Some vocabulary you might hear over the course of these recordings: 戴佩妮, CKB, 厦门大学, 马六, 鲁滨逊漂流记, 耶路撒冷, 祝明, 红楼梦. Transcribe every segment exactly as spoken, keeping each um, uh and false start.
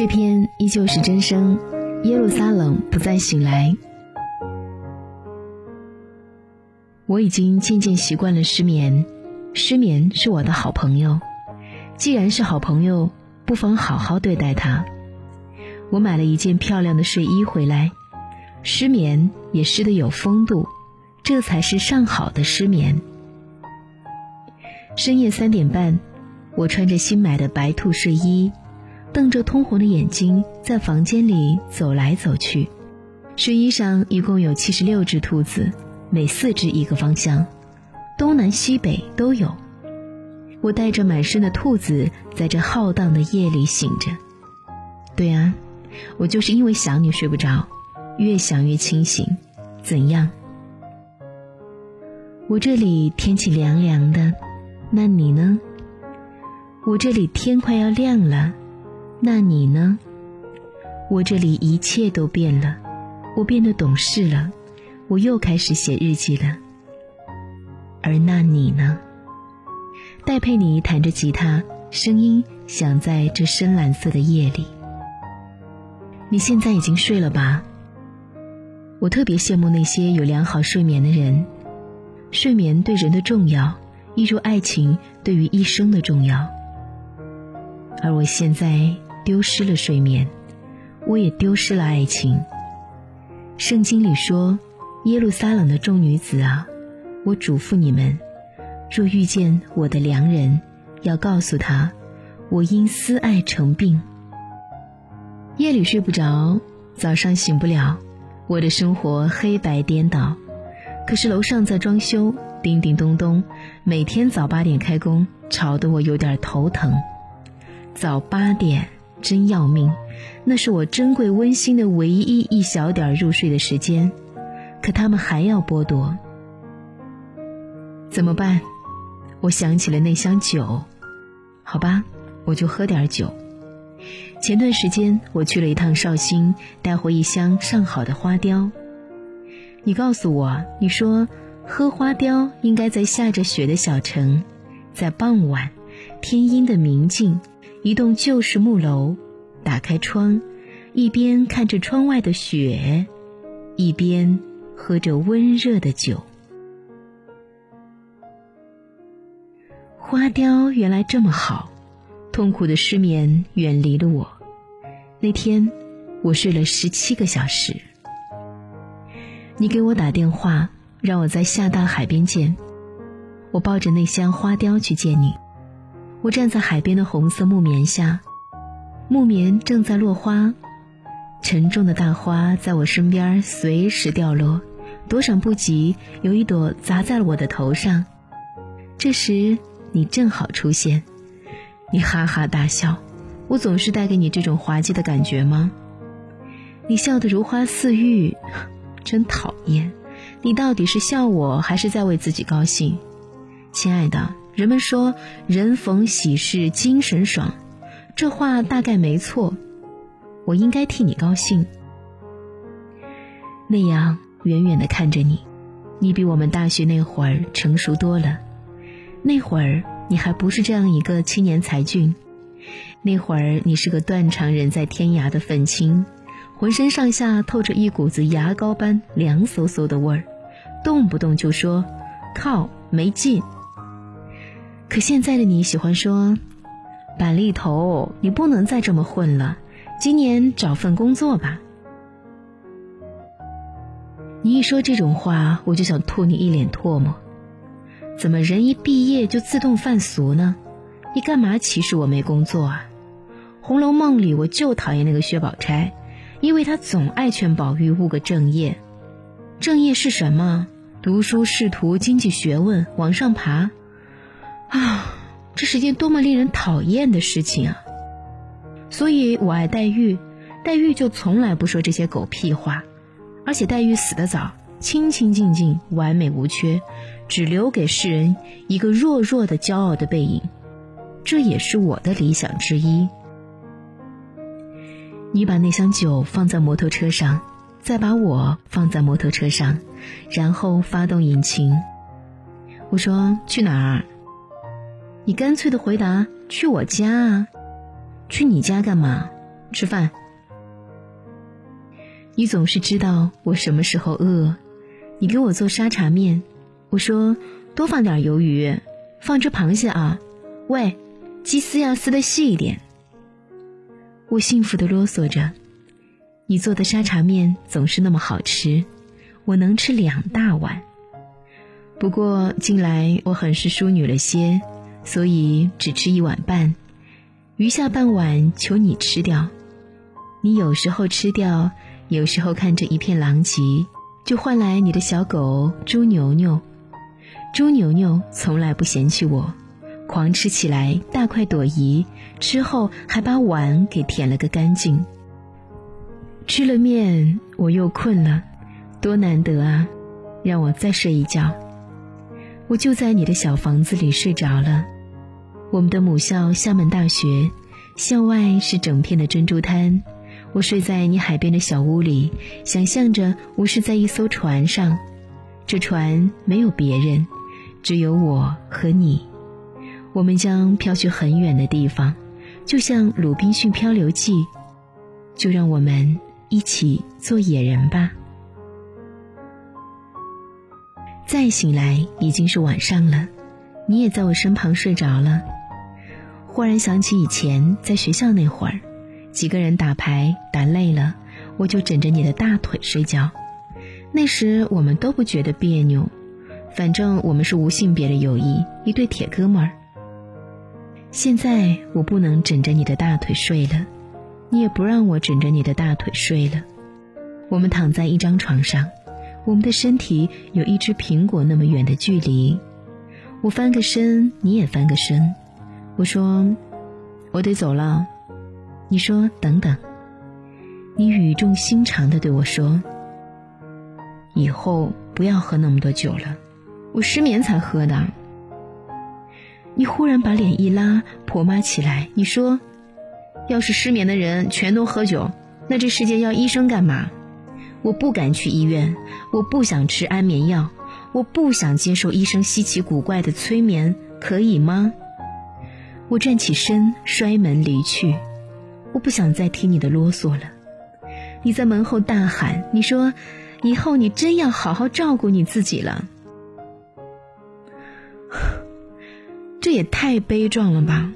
这篇依旧是真声，耶路撒冷不再醒来。我已经渐渐习惯了失眠，失眠是我的好朋友，既然是好朋友，不妨好好对待它。我买了一件漂亮的睡衣回来，失眠也失得有风度，这才是上好的失眠。深夜三点半，我穿着新买的白兔睡衣，瞪着通红的眼睛在房间里走来走去。睡衣上一共有七十六只兔子，每四只一个方向，东南西北都有。我带着满身的兔子在这浩荡的夜里醒着。对啊，我就是因为想你睡不着，越想越清醒，怎样？我这里天气凉凉的，那你呢？我这里天快要亮了，那你呢？我这里一切都变了，我变得懂事了，我又开始写日记了。而那你呢？戴佩妮弹着吉他，声音响在这深蓝色的夜里。你现在已经睡了吧？我特别羡慕那些有良好睡眠的人，睡眠对人的重要，一如爱情对于一生的重要。而我现在丢失了睡眠，我也丢失了爱情。圣经里说，耶路撒冷的众女子啊，我嘱咐你们，若遇见我的良人，要告诉他，我因思爱成病。夜里睡不着，早上醒不了，我的生活黑白颠倒。可是楼上在装修，叮叮咚咚，每天早八点开工，吵得我有点头疼。早八点真要命，那是我珍贵温馨的唯一一小点入睡的时间，可他们还要剥夺。怎么办？我想起了那箱酒，好吧，我就喝点酒。前段时间我去了一趟绍兴，带回一箱上好的花雕。你告诉我，你说喝花雕应该在下着雪的小城，在傍晚天阴的明净，一栋旧式木楼，打开窗，一边看着窗外的雪，一边喝着温热的酒。花雕原来这么好，痛苦的失眠远离了我。那天我睡了十七个小时。你给我打电话，让我在厦大海边见。我抱着那箱花雕去见你。我站在海边的红色木棉下，木棉正在落花，沉重的大花在我身边随时掉落，躲闪不及，有一朵砸在了我的头上。这时你正好出现，你哈哈大笑。我总是带给你这种滑稽的感觉吗？你笑得如花似玉，真讨厌。你到底是笑我，还是在为自己高兴？亲爱的，人们说人逢喜事精神爽，这话大概没错，我应该替你高兴。那样远远地看着你，你比我们大学那会儿成熟多了。那会儿你还不是这样一个青年才俊，那会儿你是个断肠人在天涯的愤青，浑身上下透着一股子牙膏般凉嗖嗖的味儿，动不动就说靠没劲。可现在的你喜欢说，板栗头，你不能再这么混了，今年找份工作吧。你一说这种话，我就想吐你一脸唾沫。怎么人一毕业就自动犯俗呢？你干嘛歧视我没工作啊？《红楼梦》里我就讨厌那个薛宝钗，因为她总爱劝宝玉务个正业。正业是什么？读书仕途、经济学问，往上爬。啊，这是件多么令人讨厌的事情啊！所以我爱黛玉，黛玉就从来不说这些狗屁话，而且黛玉死得早，清清静静，完美无缺，只留给世人一个弱弱的骄傲的背影。这也是我的理想之一。你把那箱酒放在摩托车上，再把我放在摩托车上，然后发动引擎。我说，去哪儿？你干脆的回答，去我家啊。去你家干嘛？吃饭。你总是知道我什么时候饿，你给我做沙茶面，我说多放点鱿鱼，放只螃蟹啊，喂，鸡丝要撕得细一点。我幸福地啰嗦着，你做的沙茶面总是那么好吃，我能吃两大碗。不过近来我很是淑女了些，所以只吃一碗半，余下半碗求你吃掉。你有时候吃掉，有时候看着一片狼藉，就换来你的小狗猪牛牛。猪牛牛从来不嫌弃我，狂吃起来大快朵颐，之后还把碗给舔了个干净。吃了面我又困了，多难得啊，让我再睡一觉。我就在你的小房子里睡着了。我们的母校厦门大学，校外是整片的珍珠滩，我睡在你海边的小屋里，想象着我是在一艘船上，这船没有别人，只有我和你。我们将飘去很远的地方，就像鲁滨逊漂流记，就让我们一起做野人吧。再醒来已经是晚上了，你也在我身旁睡着了。忽然想起以前在学校那会儿，几个人打牌打累了，我就枕着你的大腿睡觉。那时我们都不觉得别扭，反正我们是无性别的友谊，一对铁哥们儿。现在我不能枕着你的大腿睡了，你也不让我枕着你的大腿睡了。我们躺在一张床上，我们的身体有一只苹果那么远的距离。我翻个身，你也翻个身。我说我得走了，你说等等。你语重心长地对我说，以后不要喝那么多酒了，我失眠才喝的。你忽然把脸一拉，婆妈起来，你说要是失眠的人全都喝酒，那这世界要医生干嘛？我不敢去医院，我不想吃安眠药，我不想接受医生稀奇古怪的催眠，可以吗？我站起身，摔门离去。我不想再听你的啰嗦了。你在门后大喊，你说以后你真要好好照顾你自己了。这也太悲壮了吧，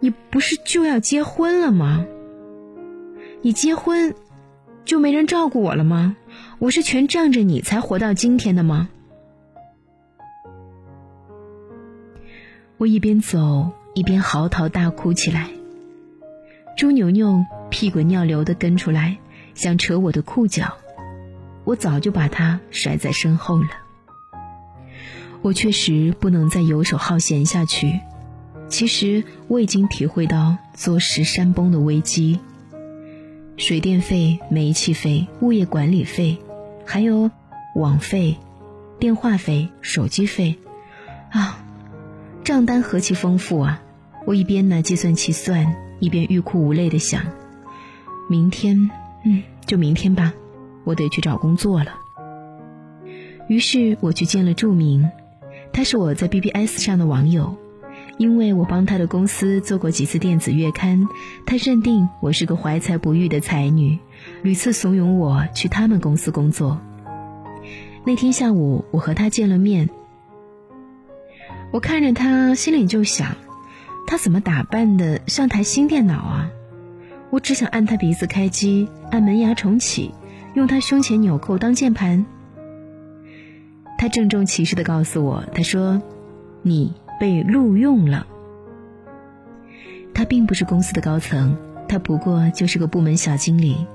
你不是就要结婚了吗？你结婚就没人照顾我了吗？我是全仗着你才活到今天的吗？我一边走一边嚎啕大哭起来。猪牛牛屁滚尿流地跟出来，想扯我的裤脚，我早就把它甩在身后了。我确实不能再游手好闲下去，其实我已经体会到坐实山崩的危机。水电费、煤气费、物业管理费，还有网费、电话费、手机费啊，账单何其丰富啊！我一边拿计算器算，一边欲哭无泪地想，明天，嗯，就明天吧，我得去找工作了。于是我去见了祝明，他是我在 B B S 上的网友，因为我帮他的公司做过几次电子月刊，他认定我是个怀才不遇的才女，屡次怂恿我去他们公司工作。那天下午我和他见了面，我看着他心里就想，他怎么打扮的像台新电脑啊？我只想按他鼻子开机，按门牙重启，用他胸前纽扣当键盘。他郑重其事地告诉我，他说你被录用了。他并不是公司的高层，他不过就是个部门小经理，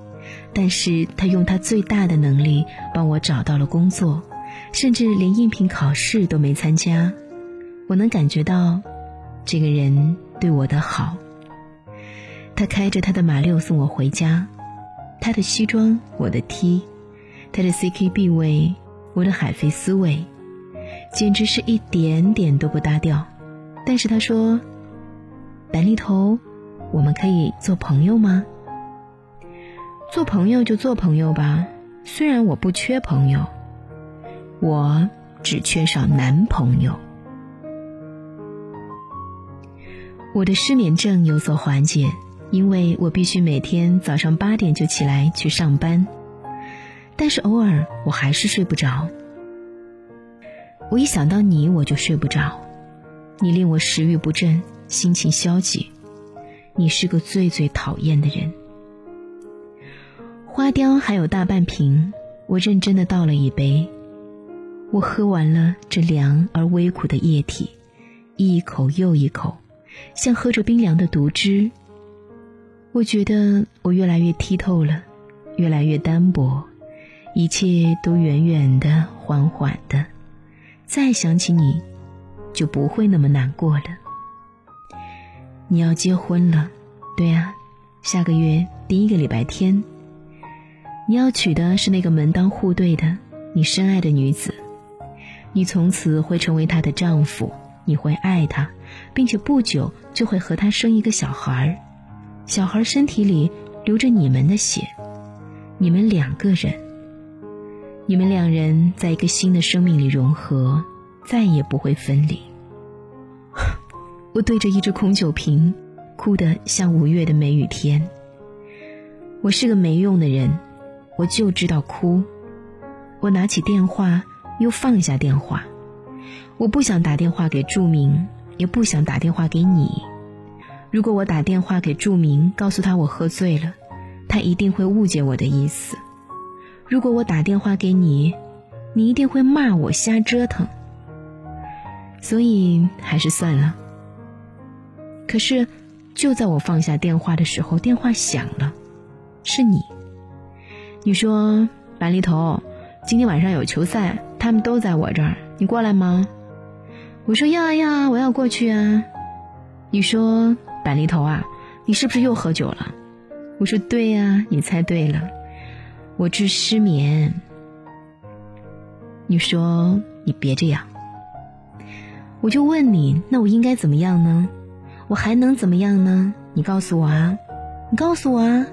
但是他用他最大的能力帮我找到了工作，甚至连应聘考试都没参加。我能感觉到这个人对我的好。他开着他的马六送我回家，他的西装我的 T， 他的 C K B 味我的海飞丝味，简直是一点点都不搭调。但是他说，板栗头，我们可以做朋友吗？做朋友就做朋友吧，虽然我不缺朋友，我只缺少男朋友。我的失眠症有所缓解，因为我必须每天早上八点就起来去上班。但是偶尔我还是睡不着，我一想到你我就睡不着，你令我食欲不振，心情消极，你是个最最讨厌的人。花雕还有大半瓶，我认真的倒了一杯，我喝完了这凉而微苦的液体，一口又一口，像喝着冰凉的毒汁。我觉得我越来越剔透了，越来越单薄，一切都远远的，缓缓的，再想起你就不会那么难过了。你要结婚了，对啊，下个月第一个礼拜天，你要娶的是那个门当户对的你深爱的女子，你从此会成为她的丈夫，你会爱她，并且不久就会和她生一个小孩，小孩身体里流着你们的血，你们两个人，你们两人在一个新的生命里融合，再也不会分离。我对着一只空酒瓶哭得像五月的梅雨天。我是个没用的人，我就知道哭。我拿起电话又放下电话，我不想打电话给祝明，也不想打电话给你。如果我打电话给祝明，告诉他我喝醉了，他一定会误解我的意思。如果我打电话给你，你一定会骂我瞎折腾。所以还是算了。可是就在我放下电话的时候，电话响了，是你。你说，板栗头，今天晚上有球赛，他们都在我这儿，你过来吗？我说要啊要啊，我要过去啊。你说，板栗头啊，你是不是又喝酒了？我说对啊，你猜对了，我治失眠。你说你别这样。我就问你，那我应该怎么样呢？我还能怎么样呢？你告诉我啊，你告诉我啊，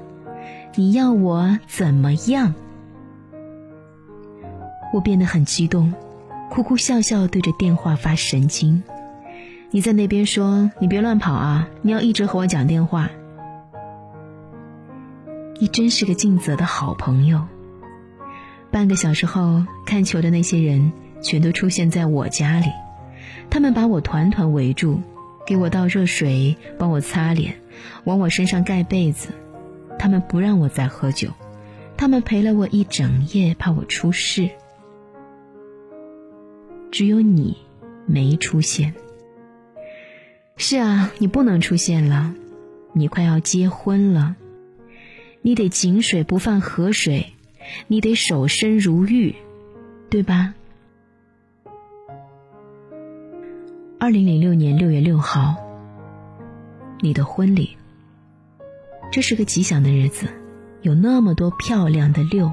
你要我怎么样？我变得很激动，哭哭笑笑对着电话发神经。你在那边说，你别乱跑啊，你要一直和我讲电话。你真是个尽责的好朋友。半个小时后，看球的那些人全都出现在我家里，他们把我团团围住，给我倒热水，帮我擦脸，往我身上盖被子。他们不让我再喝酒，他们陪了我一整夜，怕我出事。只有你没出现。是啊，你不能出现了，你快要结婚了，你得井水不犯河水，你得守身如玉，对吧？二零零六年六月六号，你的婚礼。这是个吉祥的日子，有那么多漂亮的六。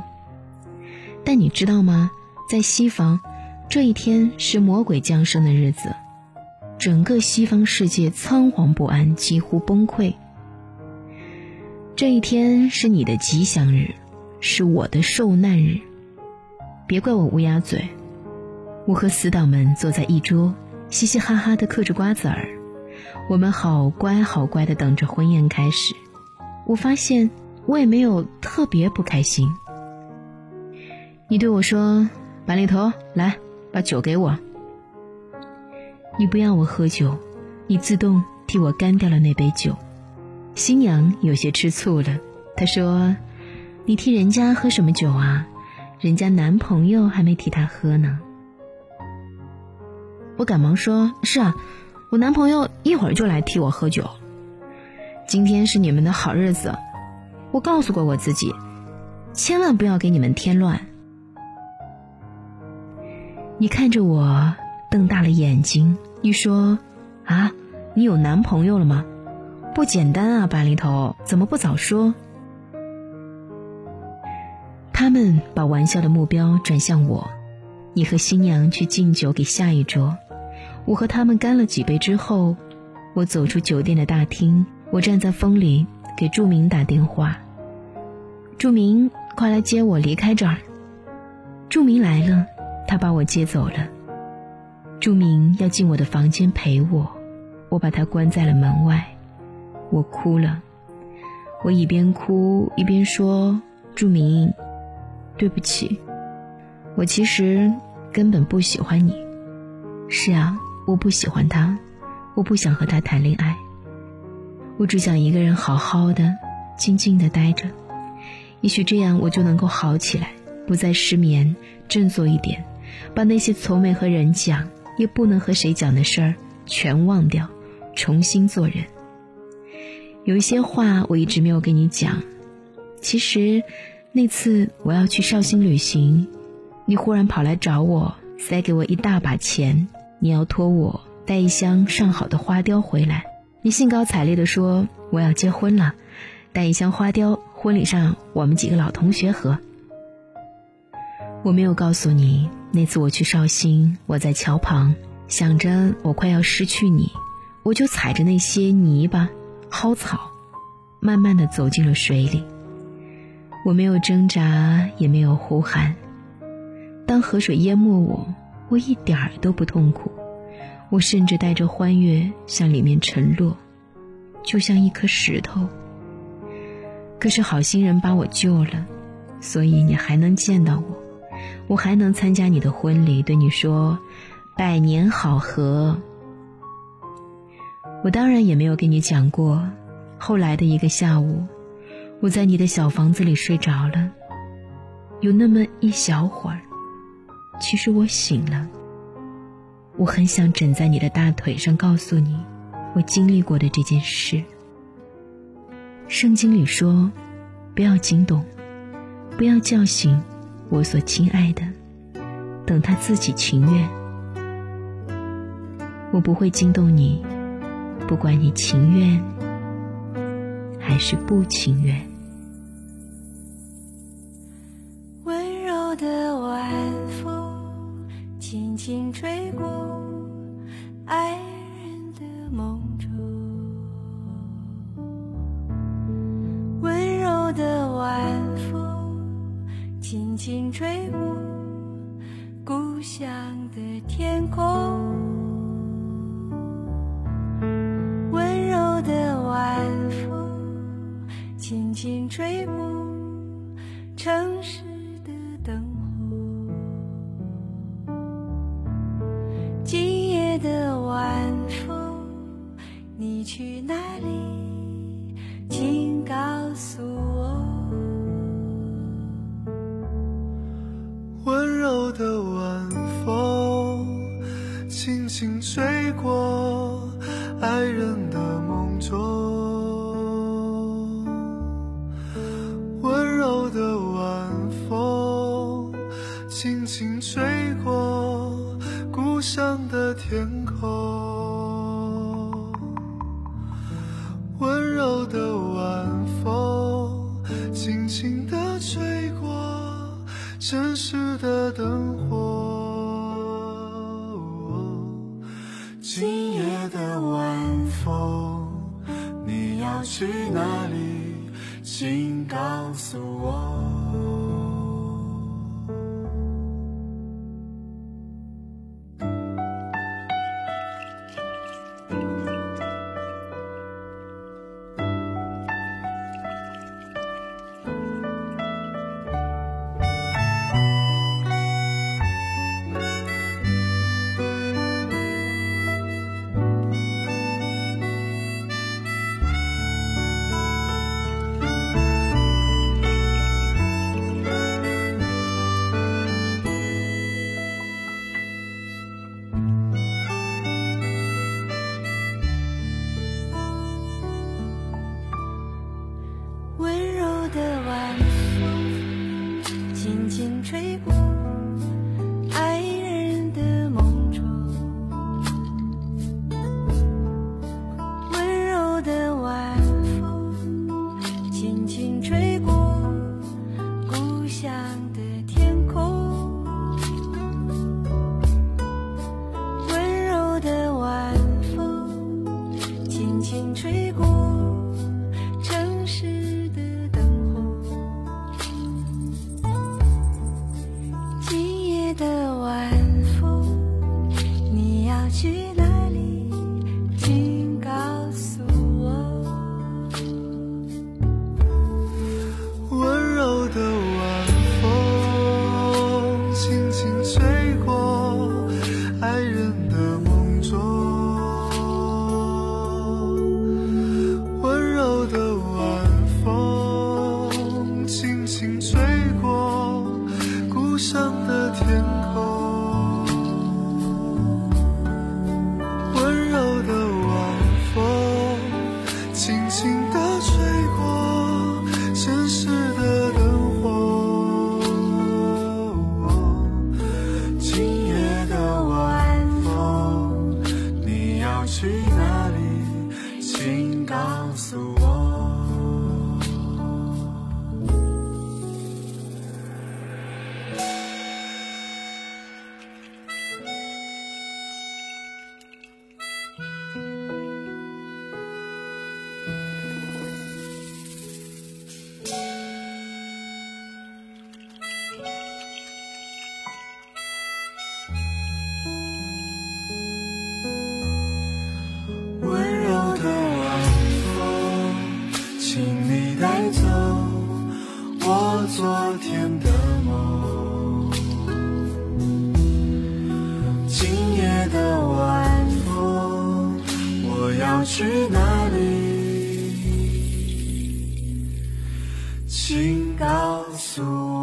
但你知道吗？在西方，这一天是魔鬼降生的日子，整个西方世界仓皇不安，几乎崩溃。这一天是你的吉祥日，是我的受难日。别怪我乌鸦嘴，我和死党们坐在一桌，嘻嘻哈哈地嗑着瓜子儿，我们好乖好乖地等着婚宴开始。我发现我也没有特别不开心。你对我说，板栗头，来，把酒给我。你不要我喝酒，你自动替我干掉了那杯酒。新娘有些吃醋了，她说，你替人家喝什么酒啊？人家男朋友还没替她喝呢。我赶忙说，是啊，我男朋友一会儿就来替我喝酒。今天是你们的好日子，我告诉过我自己，千万不要给你们添乱。你看着我瞪大了眼睛，你说，啊，你有男朋友了吗？不简单啊，板栗头，怎么不早说？他们把玩笑的目标转向我，你和新娘去敬酒给下一桌。我和他们干了几杯之后，我走出酒店的大厅，我站在风里给祝明打电话，祝明，快来接我离开这儿。祝明来了，他把我接走了。祝明要进我的房间陪我，我把他关在了门外。我哭了，我一边哭一边说：“祝明，对不起，我其实根本不喜欢你。”是啊，我不喜欢他，我不想和他谈恋爱，我只想一个人好好的静静的待着，也许这样我就能够好起来，不再失眠，振作一点，把那些从没和人讲也不能和谁讲的事儿全忘掉，重新做人。有一些话我一直没有跟你讲，其实那次我要去绍兴旅行，你忽然跑来找我，塞给我一大把钱，你要托我带一箱上好的花雕回来。你兴高采烈地说我要结婚了，带一箱花雕，婚礼上我们几个老同学喝。我没有告诉你，那次我去绍兴，我在桥旁想着我快要失去你，我就踩着那些泥巴蒿草慢慢地走进了水里，我没有挣扎也没有呼喊。当河水淹没我，我一点儿都不痛苦，我甚至带着欢悦向里面沉落，就像一颗石头。可是好心人把我救了，所以你还能见到我，我还能参加你的婚礼，对你说百年好合。我当然也没有跟你讲过，后来的一个下午，我在你的小房子里睡着了，有那么一小会儿，其实我醒了，我很想枕在你的大腿上告诉你我经历过的这件事。圣经里说，不要惊动，不要叫醒我所亲爱的，等他自己情愿。我不会惊动你，不管你情愿还是不情愿。温柔的晚风轻轻吹过爱人的梦中，温柔的晚风轻轻吹过故乡的天空，轻轻吹过城市的灯火。今夜的晚风，你去哪里？请告诉我。温柔的晚风，轻轻吹过爱人的梦中。轻轻吹过故乡的天空，温柔的晚风轻轻地吹过城市的灯火。今夜的晚风，你要去哪里？请告诉我。请你带走我昨天的梦，今夜的晚风，我要去哪里？请告诉我。